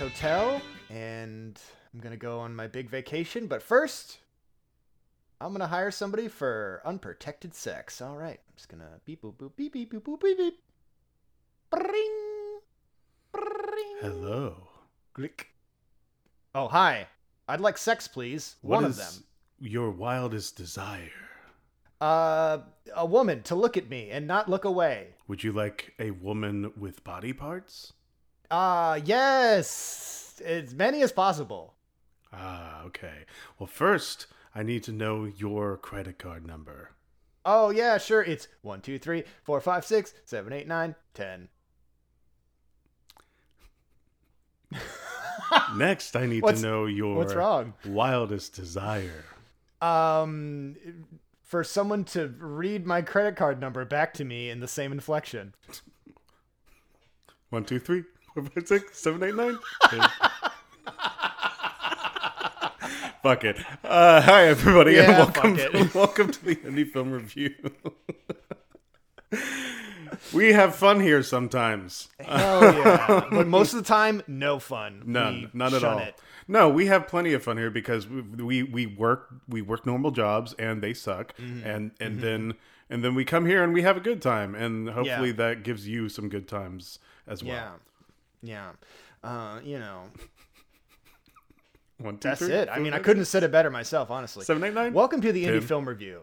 nice hotel, and I'm going to go on my big vacation. But first, I'm going to hire somebody for unprotected sex. All right. I'm just going to beep, boop, boop, beep, beep, boop, boop, beep, beep. Bring. Bring. Hello. Click. Oh, hi. I'd like sex, please. One of them. Your wildest desire? A woman to look at me and not look away. Would you like a woman with body parts? Yes. As many as possible. Okay. Well, first, I need to know your credit card number. Oh, yeah, sure. It's 1, 2, 3, 4, 5, 6, 7, 8, 9, 10. Next, I need to know your wildest desire. For someone to read my credit card number back to me in the same inflection. 1, 2, 3, 4, 5, 6, 7, 8, 9, 10. Fuck it. Hi, everybody, and welcome to the Indie Film Review. We have fun here sometimes. Hell yeah. But most of the time, no fun. None. None at all. No, we have plenty of fun here because we work normal jobs and they suck. Mm-hmm. And mm-hmm. then we come here and we have a good time. And hopefully that gives you some good times as well. Yeah. You know. 1, 2, that's 3, it. 4, I mean, 5, I couldn't have said it better myself, honestly. 7, 8, 9. Welcome to the 10. Indie Film Review.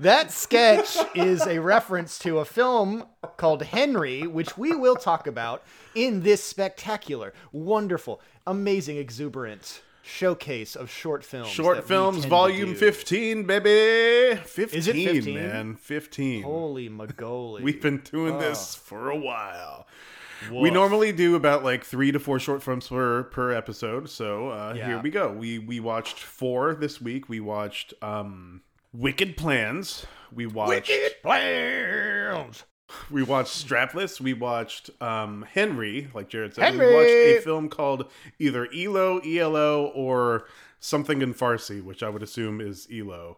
That sketch is a reference to a film called Henry, which we will talk about in this spectacular, wonderful, amazing, exuberant showcase of short films. Short films, volume 15, baby. 15, is it 15, man. 15. Holy magoli. We've been doing this for a while. Woof. We normally do about like 3 to 4 short films per episode. So here we go. We watched 4 this week. We watched... Wicked Plans. We watched Strapless. We watched Henry, like Jared said. Henry! We watched a film called either ELO, or something in Farsi, which I would assume is ELO.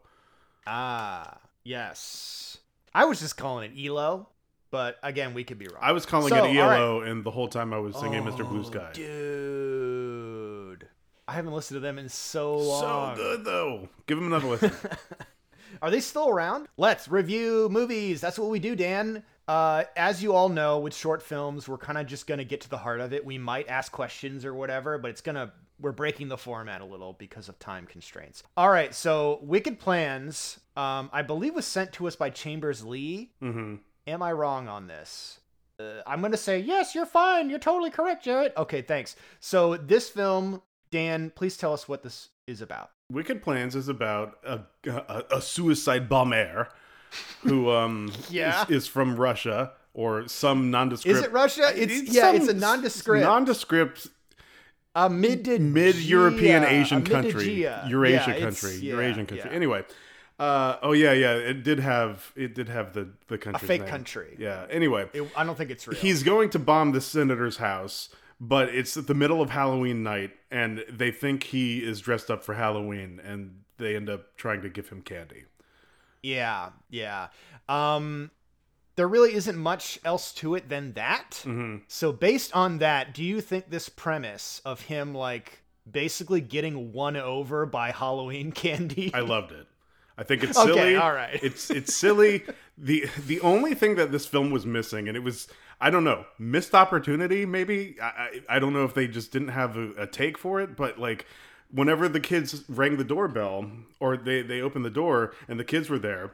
Ah, yes. I was just calling it ELO, but again, we could be wrong. I was calling it ELO, and the whole time I was singing Mr. Blue Sky. Dude. I haven't listened to them in so long. So good, though. Give them another listen. Are they still around? Let's review movies. That's what we do, Dan. As you all know, with short films, we're kind of just going to get to the heart of it. We might ask questions or whatever, but we're breaking the format a little because of time constraints. All right, so Wicked Plans, I believe was sent to us by Chambers-Lee. Mm-hmm. Am I wrong on this? I'm going to say, yes, you're fine. You're totally correct, Jared. Okay, thanks. So this film... Dan, please tell us what this is about. Wicked Plans is about a suicide bomber who is from Russia or some nondescript. Is it Russia? It's a nondescript. A mid-European Asian country. Eurasian country. Yeah. Anyway. It did have the country's name. A fake country. Yeah, anyway. I don't think it's real. He's going to bomb the senator's house. But it's at the middle of Halloween night, and they think he is dressed up for Halloween, and they end up trying to give him candy. Yeah. There really isn't much else to it than that. Mm-hmm. So based on that, do you think this premise of him, like, basically getting won over by Halloween candy? I loved it. I think it's silly. Okay, all right. It's silly. The only thing that this film was missing, and it was, I don't know, missed opportunity maybe. I don't know if they just didn't have a take for it, but like whenever the kids rang the doorbell or they opened the door and the kids were there,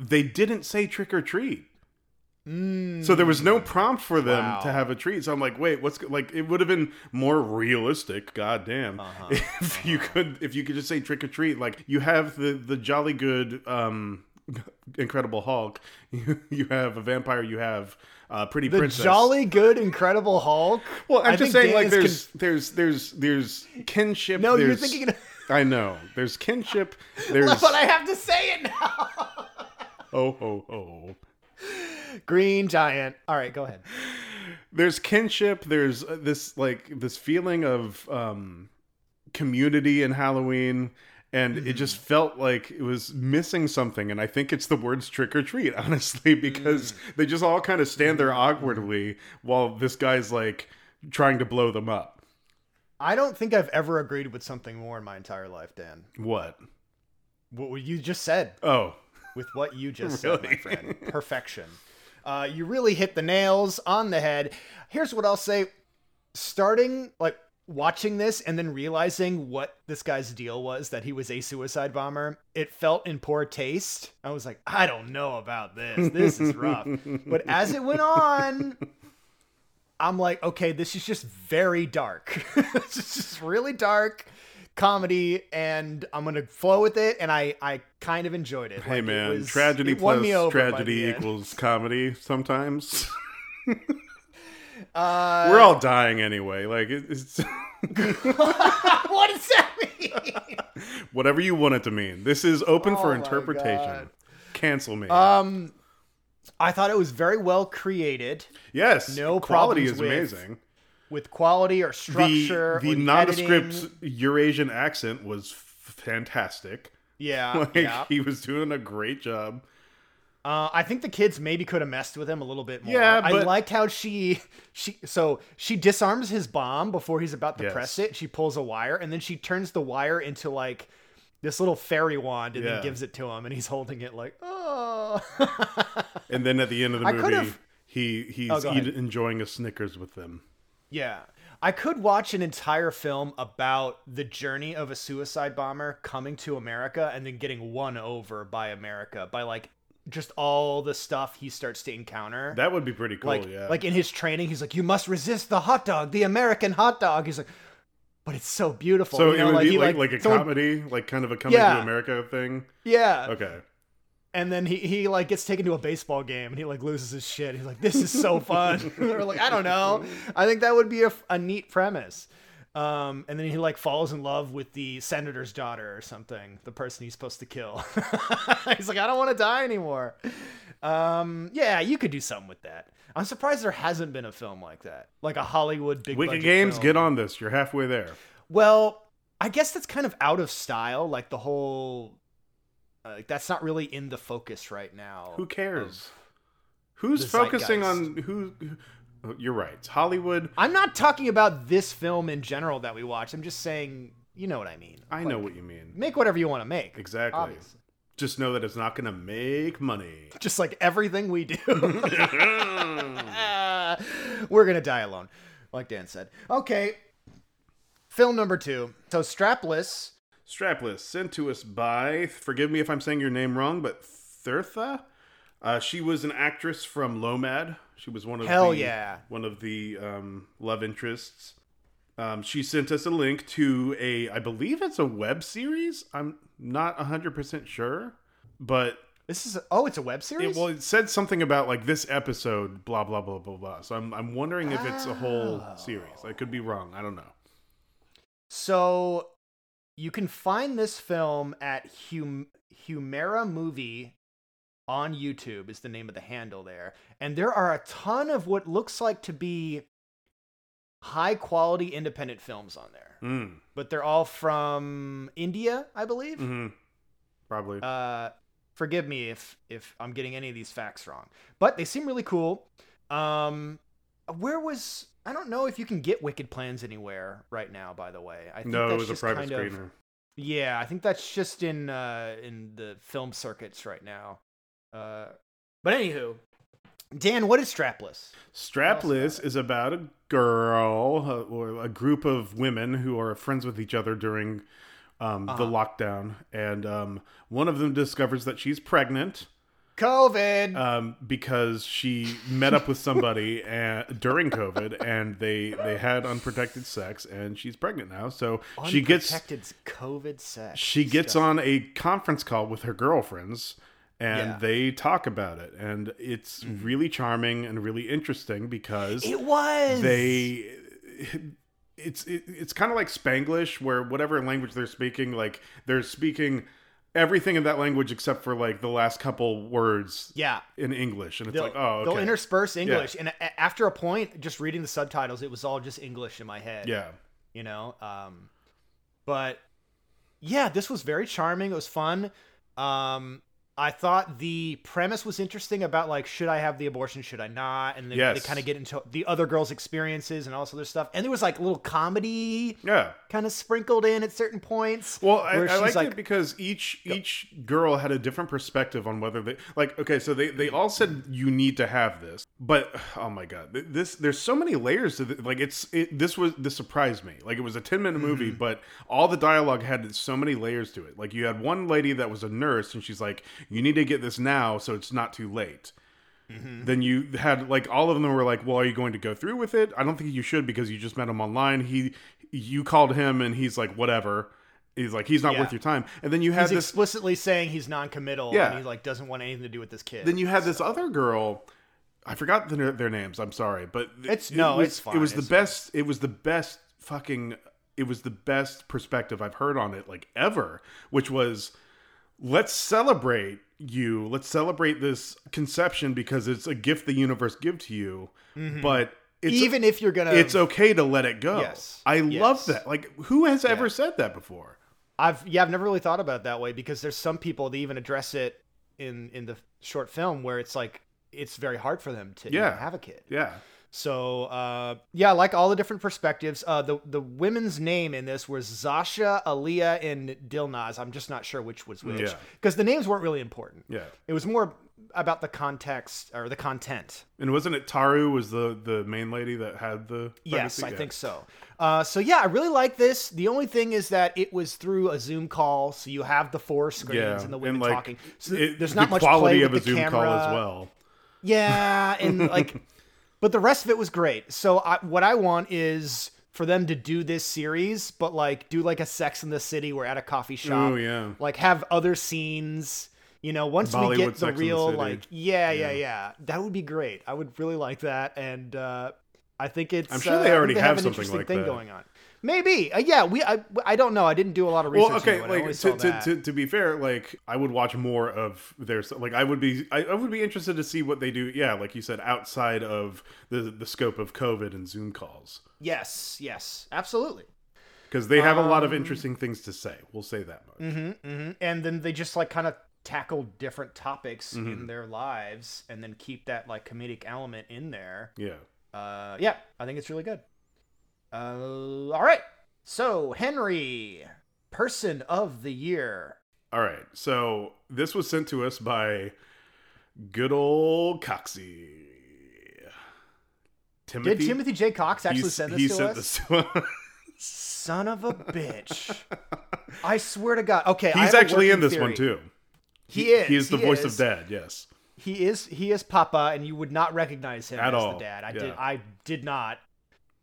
they didn't say trick or treat. So there was no prompt for them to have a treat. So I'm like, wait, what's like? It would have been more realistic, goddamn, if you could just say trick or treat. Like you have the jolly good Incredible Hulk, you have a vampire, you have Pretty Princess. The jolly good Incredible Hulk. Well, I'm just saying, Dan, like there's kinship. No, you're thinking. I know there's kinship. There's, but I have to say it now. Oh. Green Giant. All right, go ahead. There's kinship. There's this feeling of community in Halloween, And it just felt like it was missing something. And I think it's the words trick or treat, honestly, because they just all kind of stand there awkwardly while this guy's like trying to blow them up. I don't think I've ever agreed with something more in my entire life, Dan. What you just said. Oh. With what you just said, my friend. Perfection. You really hit the nails on the head. Here's what I'll say. Starting, like, watching this and then realizing what this guy's deal was, that he was a suicide bomber, it felt in poor taste. I was like, I don't know about this. This is rough. But as it went on, I'm like, okay, this is just very dark. It's just really dark comedy, and I'm going to flow with it, and I kind of enjoyed it. Hey, like, man, tragedy plus tragedy equals comedy sometimes. We're all dying anyway. Like, it's what does that mean? Whatever you want it to mean. This is open for interpretation. God. Cancel me. I thought it was very well created. Yes, no quality is amazing. With quality or structure, the nondescript Eurasian accent was fantastic. Yeah, like, he was doing a great job. I think the kids maybe could have messed with him a little bit more. Yeah, but I liked how she disarms his bomb before he's about to press it. She pulls a wire, and then she turns the wire into like this little fairy wand, and then gives it to him, and he's holding it like, oh. And then at the end of the movie, he's enjoying a Snickers with them. Yeah. I could watch an entire film about the journey of a suicide bomber coming to America and then getting won over by America, by like just all the stuff he starts to encounter. That would be pretty cool, like, yeah. Like in his training, he's like, you must resist the hot dog, the American hot dog. He's like, but it's so beautiful. So you know, it would like, be like a comedy, like kind of a coming to America thing? Yeah. Okay. And then he like gets taken to a baseball game and he like loses his shit. He's like, this is so fun. We're like, I don't know. I think that would be a neat premise. And then he like falls in love with the senator's daughter or something, the person he's supposed to kill. He's like, I don't want to die anymore. Yeah, you could do something with that. I'm surprised there hasn't been a film like that, like a Hollywood big budget Wicked Games, film. Get on this. You're halfway there. Well, I guess that's kind of out of style. Like the whole, that's not really in the focus right now. Who cares? Who's focusing on who? You're right. Hollywood. I'm not talking about this film in general that we watched. I'm just saying, you know what I mean. I know what you mean. Make whatever you want to make. Exactly. Obviously. Just know that it's not going to make money. Just like everything we do. We're going to die alone, like Dan said. Okay. Film number 2. So Strapless, sent to us by, forgive me if I'm saying your name wrong, but Thirtha. She was an actress from Lomad. She was one of the love interests. She sent us a link to I believe it's a web series. I'm not 100% sure, but this is it's a web series. It said something about like this episode, blah blah blah blah blah. So I'm wondering if it's a whole series. I could be wrong. I don't know. So you can find this film at Humera Movie. On YouTube is the name of the handle there. And there are a ton of what looks like to be high quality independent films on there. Mm. But they're all from India, I believe. Mm-hmm. Probably. Forgive me if I'm getting any of these facts wrong. But they seem really cool. I don't know if you can get Wicked Plans anywhere right now, by the way. It was a private screener. Yeah, I think that's just in the film circuits right now. But anywho, Dan, what is Strapless? Strapless is about a girl or a group of women who are friends with each other during the lockdown. And one of them discovers that she's pregnant. COVID! Because she met up with somebody during COVID and they had unprotected sex and she's pregnant now. So she gets... Unprotected COVID sex. She gets on a conference call with her girlfriends. And they talk about it, and it's really charming and really interesting because it's kind of like Spanglish, where whatever language they're speaking, like they're speaking everything in that language except for like the last couple words in English, and they'll, like, oh, okay. They'll interverse English, and after a point, just reading the subtitles, it was all just English in my head. Yeah, you know, but yeah, this was very charming. It was fun. I thought the premise was interesting about, like, should I have the abortion? Should I not? And then they kind of get into the other girl's experiences and all this other stuff. And there was, like, little comedy kind of sprinkled in at certain points. Well, I liked it because each girl had a different perspective on whether they... Like, okay, so they all said you need to have this. But, oh my God, there's so many layers to this. Like, this surprised me. Like, it was a 10-minute movie, but all the dialogue had so many layers to it. Like, you had one lady that was a nurse, and she's like... You need to get this now so it's not too late. Mm-hmm. Then you had, like, all of them were like, well, are you going to go through with it? I don't think you should because you just met him online. You called him and he's like, whatever. He's like, he's not worth your time. And then you had this explicitly saying he's non-committal and he, like, doesn't want anything to do with this kid. Then you had this other girl. I forgot their names. I'm sorry, but it's fine. It was the best perspective I've heard on it, like, ever, which was, let's celebrate you. Let's celebrate this conception because it's a gift the universe gives to you. Mm-hmm. But it's okay to let it go. Yes. I love that. Like, who has ever said that before? I've never really thought about it that way, because there's some people that even address it in the short film where it's like, it's very hard for them to even have a kid. Yeah. So, I like all the different perspectives. The women's name in this was Zasha, Aaliyah, and Dilnaz. I'm just not sure which was which, because the names weren't really important. Yeah. It was more about the context or the content. And wasn't it Taru was the main lady that had the pregnancy? Yes, I think so. I really like this. The only thing is that it was through a Zoom call, so you have the four screens and the women talking. So there's not much quality play of with a Zoom camera. Call as well. Yeah, and like... But the rest of it was great. So what I want is for them to do this series, but like do like a Sex in the City. We're at a coffee shop. Oh yeah. Like have other scenes. You know, once Bollywood we get the Sex real, the like yeah, that would be great. I would really like that. And I think it's. I'm sure they already have an something like thing that going on. Maybe. I don't know. I didn't do a lot of research. Well, okay. Like, to be fair, like I would watch more of their, like I would be interested to see what they do. Yeah. Like you said, outside of the scope of COVID and Zoom calls. Yes. Yes, absolutely. Cause they have a lot of interesting things to say. We'll say that much. Mm-hmm, mm-hmm. And then they just like kind of tackle different topics in their lives and then keep that like comedic element in there. Yeah. I think it's really good. All right. So, Henry, Person of the Year. All right. So, this was sent to us by good old Coxie. Did Timothy J. Cox actually send this to us? He sent this to us. Son of a bitch. I swear to God. Okay. He's actually in this one, too. He is. He is the voice of Dad, yes. He is Papa, and you would not recognize him as the dad. I did not.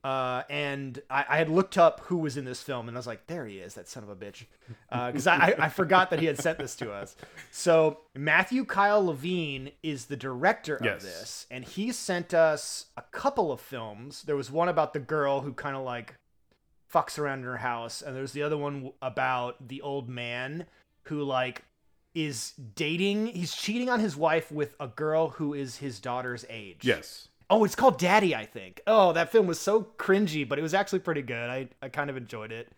And I had looked up who was in this film, and I was like, there he is, that son of a bitch. Because I forgot that he had sent this to us. So Matthew Kyle Levine is the director of this, and he sent us a couple of films. There was one about the girl who kind of like fucks around in her house, and there's the other one about the old man who like is dating. He's cheating on his wife with a girl who is his daughter's age. Yes. Oh, it's called Daddy, I think. Oh, that film was so cringy, but it was actually pretty good. I kind of enjoyed it.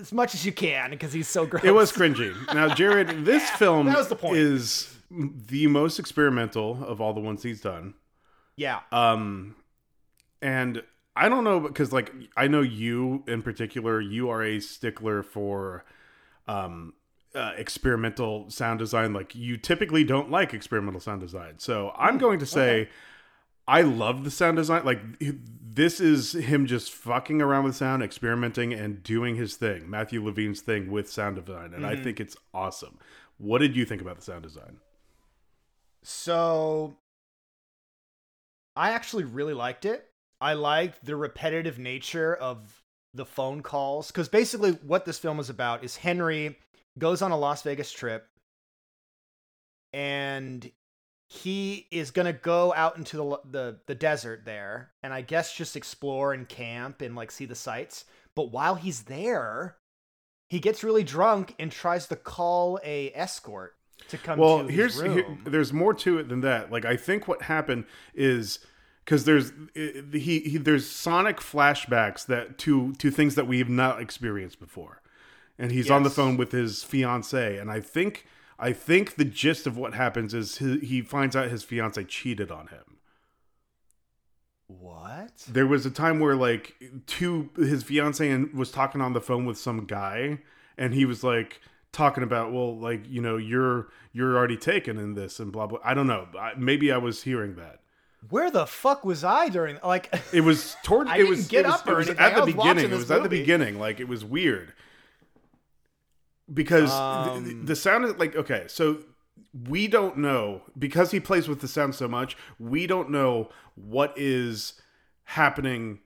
As much as you can, because he's so gross. It was cringy. Now, Jared, this film is the most experimental of all the ones he's done. Yeah. And I don't know, because like I know you in particular, you are a stickler for experimental sound design. Like you typically don't like experimental sound design. So I'm going to say... Okay. I love the sound design. Like, this is him just fucking around with sound, experimenting, and doing his thing, Matthew Levine's thing with sound design. And I think it's awesome. What did you think about the sound design? So, I actually really liked it. I liked the repetitive nature of the phone calls. Because basically what this film is about is Henry goes on a Las Vegas trip and... He is going to go out into the desert there and I guess just explore and camp and like see the sights. But while he's there, he gets really drunk and tries to call a escort to come to his room. There's more to it than that. Like I think what happened is because there's sonic flashbacks that to things that we have not experienced before. and he's on the phone with his fiance. And I think the gist of what happens is he finds out his fiance cheated on him. What? There was a time where like his fiance was talking on the phone with some guy, and he was like talking about, well, like, you know, you're already taken in this and blah, blah. I don't know. Maybe I was hearing that. Where the fuck was I during, like, it was toward, I it didn't was, get it was, up or it was anything. At the beginning. It was movie. At the beginning. Like, it was weird because the sound is like, okay, so we don't know, because he plays with the sound so much, we don't know what is happening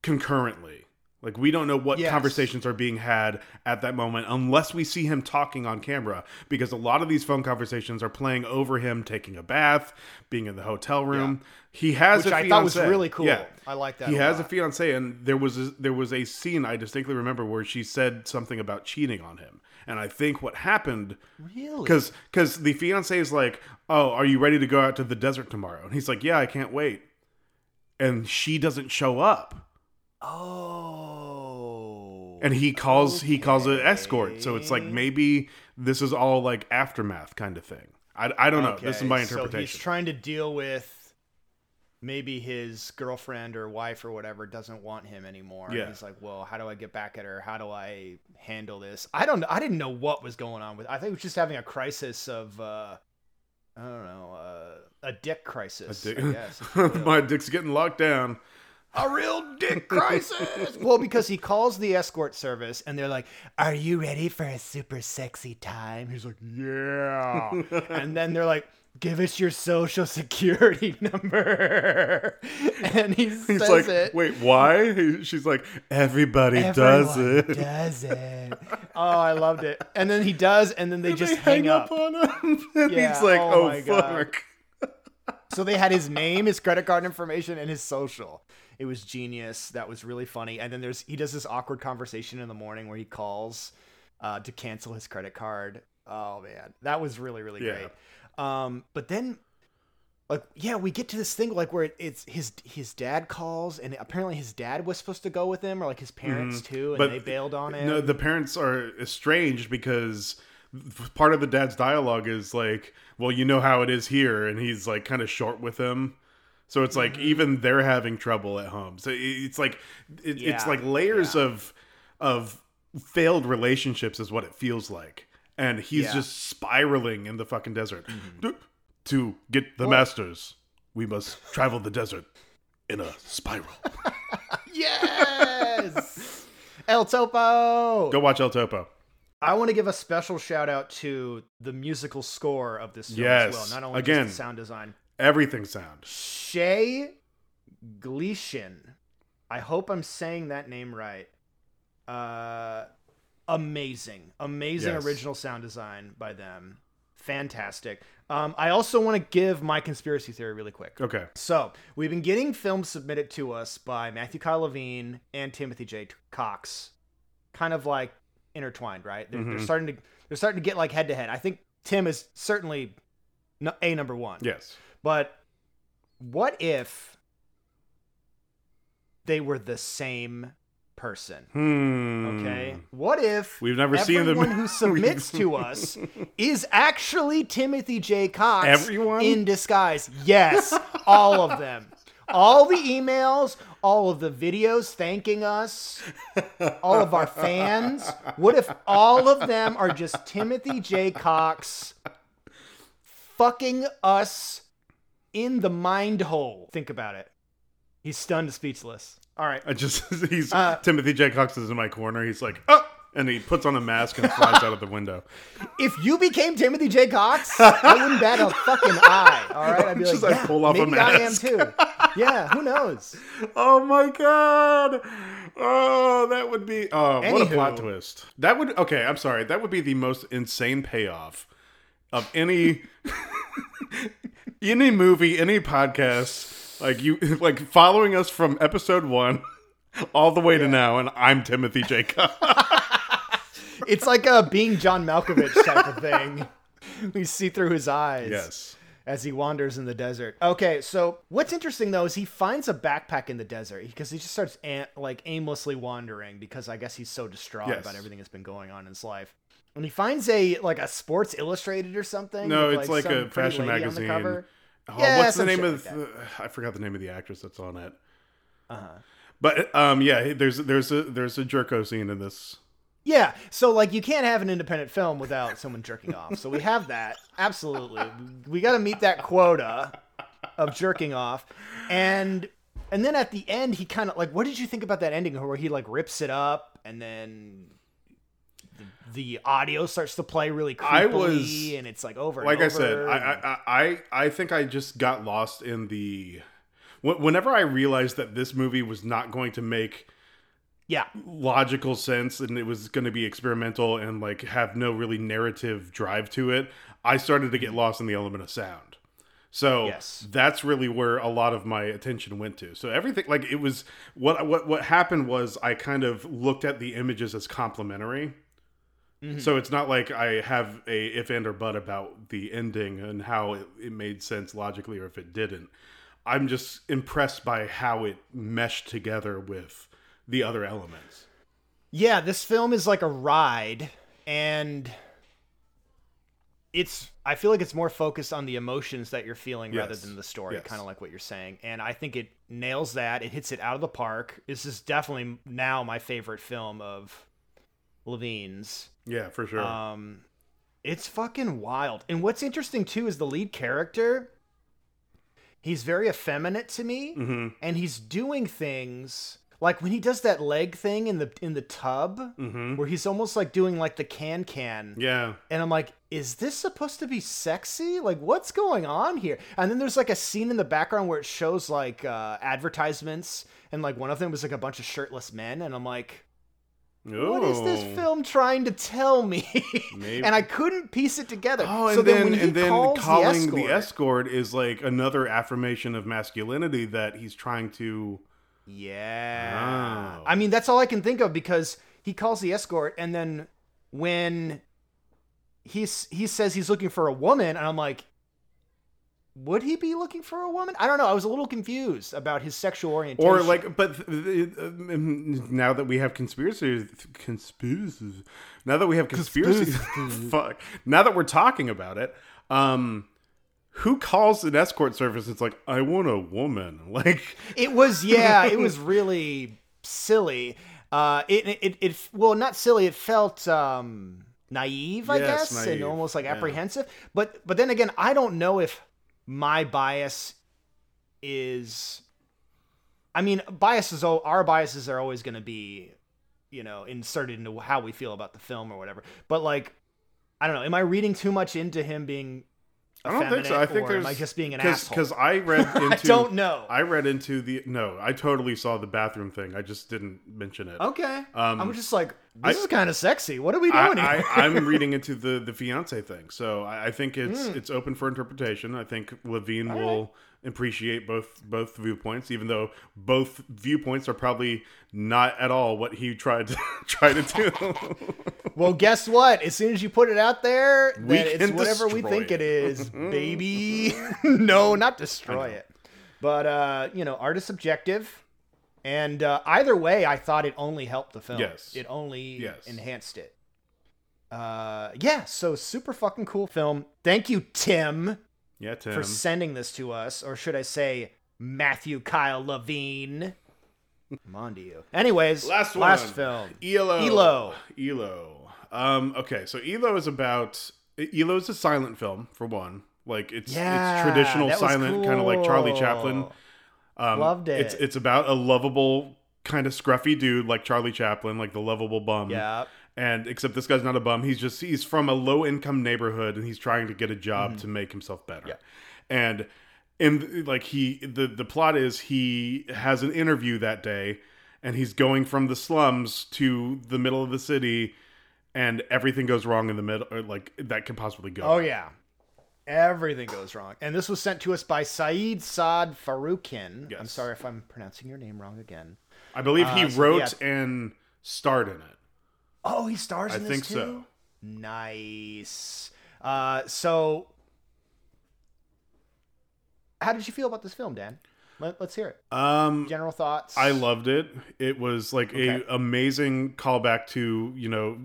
concurrently. Like, we don't know what conversations are being had at that moment unless we see him talking on camera, because a lot of these phone conversations are playing over him taking a bath, being in the hotel room. Yeah. He has a fiancé. Which I thought was really cool. Yeah. I like that. He has a fiancé, and there was a scene I distinctly remember where she said something about cheating on him. And I think what happened... Really? Because the fiancé is like, oh, are you ready to go out to the desert tomorrow? And he's like, yeah, I can't wait. And she doesn't show up. Oh. And he calls an escort. So it's like, maybe this is all like aftermath kind of thing. I don't know. This is my interpretation. So he's trying to deal with maybe his girlfriend or wife or whatever doesn't want him anymore. Yeah. And he's like, well, how do I get back at her? How do I handle this? I don't know. I didn't know what was going on with, I think it was just having a crisis of, I don't know, a dick crisis. A dick. I guess. My dick's getting locked down. A real dick crisis. Well, because he calls the escort service and they're like, are you ready for a super sexy time? He's like, yeah. And then they're like, give us your social security number. And he's like, it. Wait, why? She's like, everyone does it. Oh, I loved it. And then he does. And then they just hang up on him. And he's like, oh fuck. God. So they had his name, his credit card information, and his social. It was genius. That was really funny. And then he does this awkward conversation in the morning where he calls to cancel his credit card. Oh man, that was really, really great. But then, like, we get to this thing like where it's his dad calls, and apparently his dad was supposed to go with him, or like his parents too, and but they bailed on him. No, the parents are estranged because part of the dad's dialogue is like, "Well, you know how it is here," and he's like kind of short with him. So it's like even they're having trouble at home. So it's like it's like layers of failed relationships is what it feels like. And he's just spiraling in the fucking desert. Mm-hmm. To get the masters, we must travel the desert in a spiral. Yes! El Topo! Go watch El Topo. I want to give a special shout out to the musical score of this film as well. Not only just the sound design. Everything sound. Shea Gleeshan. I hope I'm saying that name right. Amazing original sound design by them. Fantastic. I also want to give my conspiracy theory really quick. Okay. So we've been getting films submitted to us by Matthew Kyle Levine and Timothy J. Cox, kind of like intertwined, right? They're starting to get like head to head. I think Tim is certainly a number one. Yes. But what if they were the same person? Okay. What if we've never seen them? Everyone who submits to us is actually Timothy J. Cox in disguise. Yes, all of them. All the emails, all of the videos thanking us, all of our fans. What if all of them are just Timothy J. Cox fucking us in the mind hole? Think about it. He's stunned, speechless. All right. He's Timothy J. Cox is in my corner. He's like, oh, and he puts on a mask and flies out of the window. If you became Timothy J. Cox, I wouldn't bat a fucking eye. All right. I'd be like, yeah, pull off maybe a mask. I am too. Yeah. Who knows? Oh my God. Oh, that would be, what a plot twist. That would, okay. I'm sorry. That would be the most insane payoff of any, any movie, any podcast. Like you, like following us from episode 1 all the way to now, and I'm Timothy J. Cox. It's like a being John Malkovich type of thing. We see through his eyes. Yes. as he wanders in the desert. Okay, so what's interesting, though, is he finds a backpack in the desert because he just starts aimlessly wandering because I guess he's so distraught about everything that's been going on in his life. And he finds a Sports Illustrated or something. No, it's like a fashion magazine. Oh, yeah, what's the name of? I forgot the name of the actress that's on it. But yeah, there's a jerko scene in this. Yeah, so you can't have an independent film without someone jerking off. So we have that. Absolutely, we got to meet that quota of jerking off, and then at the end he kind of what did you think about that ending where he rips it up and then the audio starts to play really creepily and it's over. Like I said, I think I just got lost in the. Whenever I realized that this movie was not going to make logical sense and it was going to be experimental and have no really narrative drive to it, I started to get lost in the element of sound. So that's really where a lot of my attention went to. So everything it was what happened was I kind of looked at the images as complementary. Mm-hmm. So it's not like I have a if, and, or but about the ending and how it made sense logically or if it didn't. I'm just impressed by how it meshed together with the other elements. Yeah, this film is like a ride, and I feel like it's more focused on the emotions that you're feeling rather than the story, kind of like what you're saying. And I think it nails that. It hits it out of the park. This is definitely now my favorite film of Levine's. Yeah, for sure. It's fucking wild. And what's interesting, too, is the lead character... He's very effeminate to me, mm-hmm. and he's doing things like when he does that leg thing in the tub, mm-hmm. where he's almost doing the can. Yeah, and I'm like, is this supposed to be sexy? What's going on here? And then there's a scene in the background where it shows advertisements, and one of them was a bunch of shirtless men, and I'm like, what is this film trying to tell me? And I couldn't piece it together. Oh, and so then when he calls calling the escort is another affirmation of masculinity that he's trying to. Yeah. Oh. I mean, that's all I can think of because he calls the escort, and then when he says he's looking for a woman, and I'm like, would he be looking for a woman? I don't know. I was a little confused about his sexual orientation. Or now that we have conspiracies. Fuck. Now that we're talking about it, who calls an escort service? It's I want a woman. It was really silly. Not silly. It felt, naive, I guess. And almost apprehensive. But then again, I don't know if, my bias is, I mean, our biases are always going to be, inserted into how we feel about the film or whatever. But I don't know. Am I reading too much into him being? I don't think so. I think there's just being an asshole. Because I read into. I don't know. I read into the I totally saw the bathroom thing. I just didn't mention it. Okay. I'm just this is kind of sexy. What are we doing here? I'm reading into the fiance thing. So I think it's open for interpretation. I think Levine will appreciate both viewpoints, even though both viewpoints are probably not at all what he tried to do. Well, guess what? As soon as you put it out there, then it's whatever we think it is, baby. No, not destroy it. But, art is subjective. And either way, I thought it only helped the film. Yes. It only enhanced it. So super fucking cool film. Thank you, Tim. Yeah, Tim. For sending this to us. Or should I say Matthew Kyle Levine. I'm on to you. Anyways, last film. ELO. Okay, so ELO is a silent film for one. It's traditional silent, kind of like Charlie Chaplin. Loved it. It's about a lovable kind of scruffy dude like Charlie Chaplin, like the lovable bum. Yeah. And except this guy's not a bum. He's from a low income neighborhood and he's trying to get a job to make himself better. Yeah. And the plot is he has an interview that day and he's going from the slums to the middle of the city. And everything goes wrong in the middle, or that can possibly go. Oh, yeah. Everything goes wrong. And this was sent to us by Saeed Saad Faroukin. Yes. I'm sorry if I'm pronouncing your name wrong again. I believe he wrote and starred in it. Oh, he stars in this, too? I think so. Nice. So How did you feel about this film, Dan? Let's hear it. General thoughts. I loved it. It was like a amazing callback to, you know,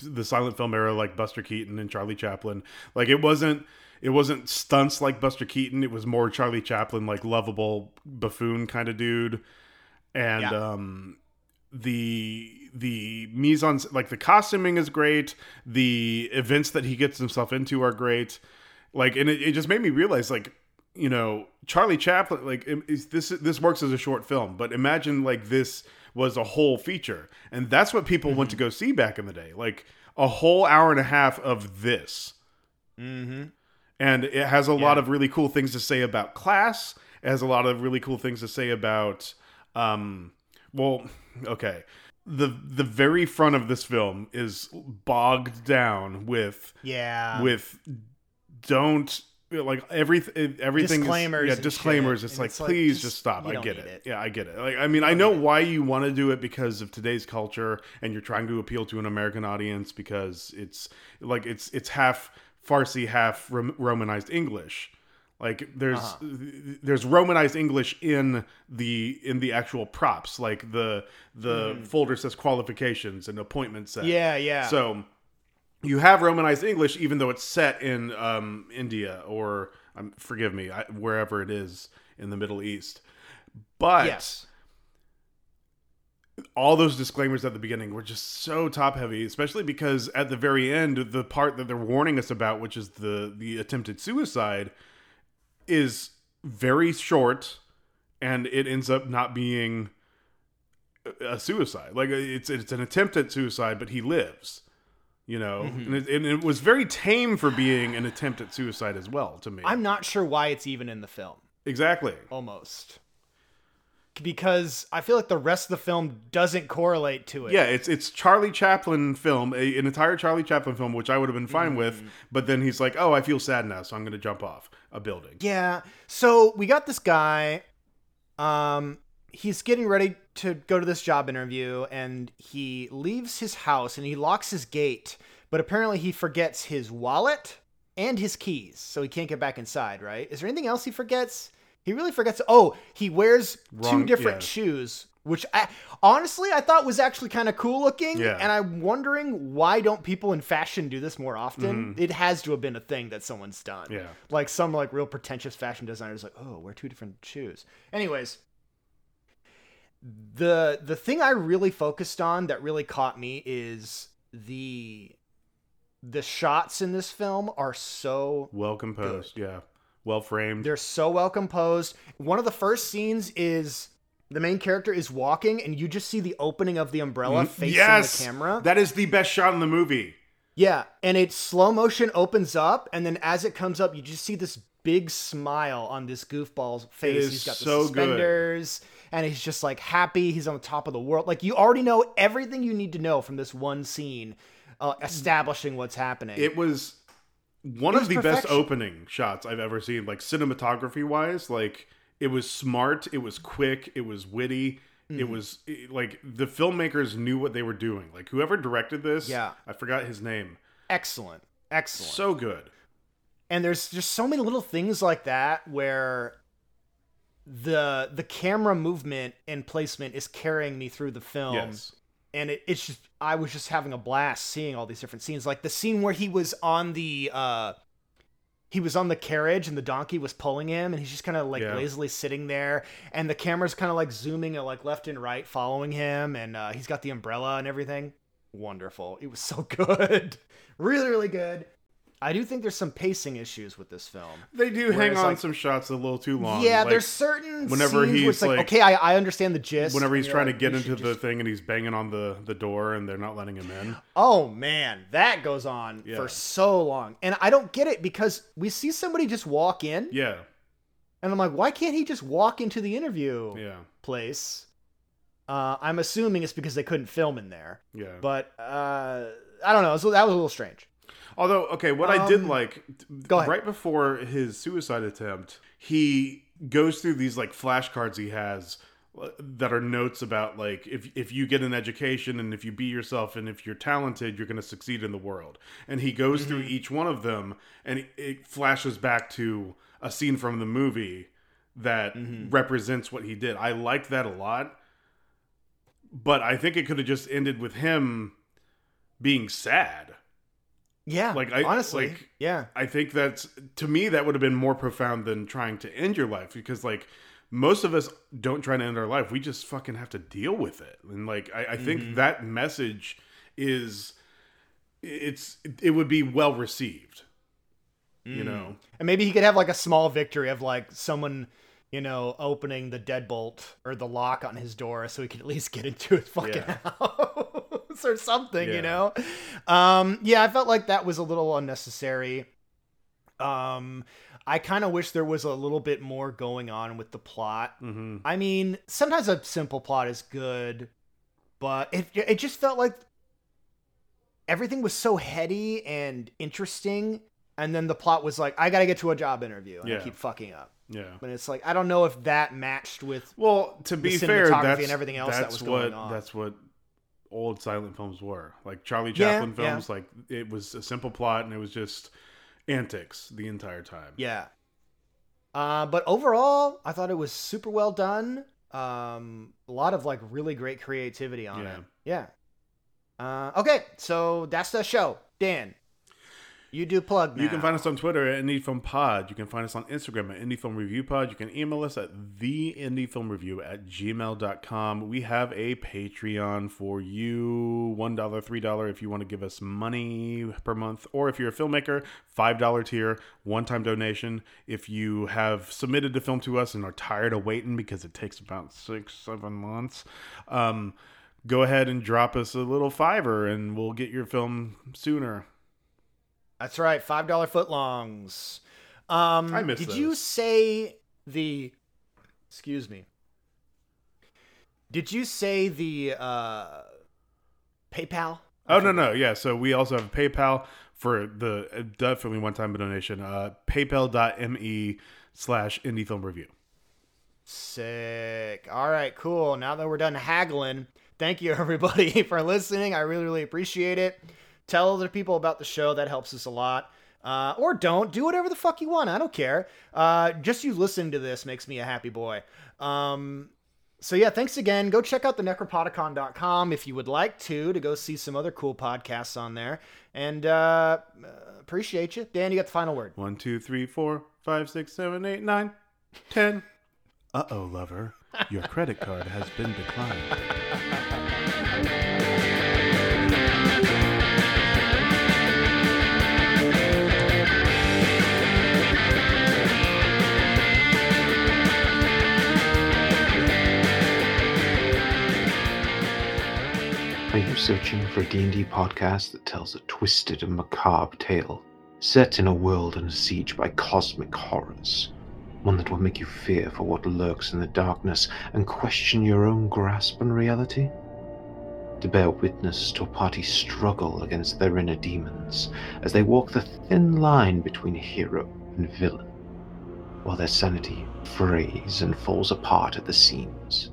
the silent film era, like Buster Keaton and Charlie Chaplin. Like it wasn't stunts like Buster Keaton. It was more Charlie Chaplin, like lovable buffoon kind of dude. And the mise en, like the costuming is great. The events that he gets himself into are great. Like, and it just made me realize, like, you know, Charlie Chaplin, like, this works as a short film, but imagine like this was a whole feature, and that's what people went to go see back in the day, like a whole hour and a half of this. And it has a lot of really cool things to say about class. It has a lot of really cool things to say about, the very front of this film is bogged down with don't. Like everything disclaimers, disclaimers. It's like, please just stop. I get it. Yeah, I get it. Like, I mean, I know why you want to do it because of today's culture, and you're trying to appeal to an American audience because it's like it's half Farsi, half Romanized English. Like there's Romanized English in the actual props, like the folder says qualifications and appointment set. Yeah. So. You have Romanized English, even though it's set in India or, forgive me, wherever it is in the Middle East. But all those disclaimers at the beginning were just so top-heavy, especially because at the very end, the part that they're warning us about, which is the attempted suicide, is very short, and it ends up not being a suicide. Like, it's an attempt at suicide, but he lives. You know, and it was very tame for being an attempt at suicide as well, to me. I'm not sure why it's even in the film. Exactly. Almost. Because I feel like the rest of the film doesn't correlate to it. Yeah, it's Charlie Chaplin film, an entire Charlie Chaplin film, which I would have been fine with. But then he's like, oh, I feel sad now, so I'm going to jump off a building. Yeah. So we got this guy. He's getting ready to go to this job interview, and he leaves his house and he locks his gate, but apparently he forgets his wallet and his keys. So he can't get back inside. Right. Is there anything else he forgets? He really forgets. Oh, he wears two different shoes, which I thought was actually kind of cool looking. Yeah. And I'm wondering, why don't people in fashion do this more often? It has to have been a thing that someone's done. Yeah. Like some like real pretentious fashion designers, like, oh, wear two different shoes. Anyways, the thing I really focused on that really caught me is the shots in this film are so well composed. Good. Yeah. Well framed. They're so well composed. One of the first scenes is the main character is walking and you just see the opening of the umbrella facing the camera. That is the best shot in the movie. Yeah. And it slow motion opens up. And then as it comes up, you just see this big smile on this goofball's face. He's got the suspenders. Good. And he's just like happy. He's on the top of the world. Like, you already know everything you need to know from this one scene, establishing what's happening. It was one of the best opening shots I've ever seen, like cinematography wise. Like, it was smart. It was quick. It was witty. It was like the filmmakers knew what they were doing. Like, whoever directed this. Yeah. I forgot his name. Excellent. So good. And there's just so many little things like that where the camera movement and placement is carrying me through the film. Yes. And it's just, I was just having a blast seeing all these different scenes. Like the scene where he was on the carriage and the donkey was pulling him and he's just kind of like lazily sitting there. And the camera's kind of like zooming like left and right following him. And he's got the umbrella and everything. Wonderful. It was so good. Really, really good. I do think there's some pacing issues with this film. They do hang on like, some shots a little too long. Yeah, like, there's certain whenever scenes where it's like, okay, I understand the gist. Whenever he's trying to get into the thing and he's banging on the door and they're not letting him in. Oh, man. That goes on for so long. And I don't get it because we see somebody just walk in. Yeah. And I'm like, why can't he just walk into the interview place? I'm assuming it's because they couldn't film in there. Yeah. But I don't know. So that was a little strange. Although, okay, what I did like, right before his suicide attempt, he goes through these, like, flashcards he has that are notes about, like, if you get an education and if you be yourself and if you're talented, you're going to succeed in the world. And he goes through each one of them, and it flashes back to a scene from the movie that represents what he did. I like that a lot. But I think it could have just ended with him being sad. Yeah, like honestly, I think that's, to me, that would have been more profound than trying to end your life, because like most of us don't try to end our life. We just fucking have to deal with it. And like, I think that message is, it would be well received, you know? And maybe he could have like a small victory of like someone, you know, opening the deadbolt or the lock on his door so he could at least get into his fucking house. Or something, you know? I felt like that was a little unnecessary. I kind of wish there was a little bit more going on with the plot. I mean, sometimes a simple plot is good, but it just felt like everything was so heady and interesting, and then the plot was like, I gotta get to a job interview, and I keep fucking up. Yeah, but it's like, I don't know if that matched with, well, to be fair, that's, and everything else that was going on. That's what old silent films were like. Charlie Chaplin films, like it was a simple plot and it was just antics the entire time. But overall, I thought it was super well done. A lot of like really great creativity on it. Okay, so that's the show. Dan, you do plug now. You can find us on Twitter at IndieFilmPod. You can find us on Instagram at IndieFilmReviewPod. You can email us at theIndieFilmReview@gmail.com. We have a Patreon for you. $1, $3 if you want to give us money per month. Or if you're a filmmaker, $5 tier, one-time donation. If you have submitted the film to us and are tired of waiting because it takes about 6-7 months, go ahead and drop us a little $5 and we'll get your film sooner. That's right, $5 footlongs. I miss those. Did you say the PayPal? Oh, no. Yeah, so we also have PayPal for the definitely one-time donation. PayPal.me/IndieFilmReview. Sick. All right, cool. Now that we're done haggling, thank you, everybody, for listening. I really, really appreciate it. Tell other people about the show. That helps us a lot. Or don't. Do whatever the fuck you want. I don't care. Just you listening to this makes me a happy boy. So yeah, thanks again. Go check out thenecropodicon.com if you would like to go see some other cool podcasts on there. And appreciate you. Dan, you got the final word. 1, 2, 3, 4, 5, 6, 7, 8, 9, 10. Uh-oh, lover. Your credit card has been declined. Are you searching for a D&D podcast that tells a twisted and macabre tale, set in a world under siege by cosmic horrors? One that will make you fear for what lurks in the darkness and question your own grasp on reality? To bear witness to a party struggle against their inner demons as they walk the thin line between hero and villain, while their sanity frays and falls apart at the seams.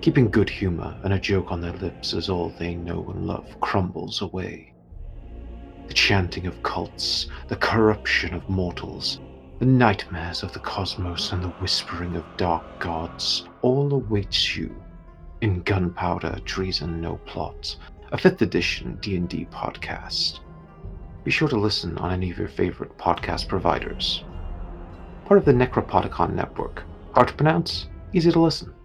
Keeping good humor and a joke on their lips as all they know and love crumbles away. The chanting of cults, the corruption of mortals, the nightmares of the cosmos and the whispering of dark gods all awaits you in Gunpowder Treason No Plot, a 5th edition D&D podcast. Be sure to listen on any of your favorite podcast providers. Part of the Necropoticon Network. Hard to pronounce, easy to listen.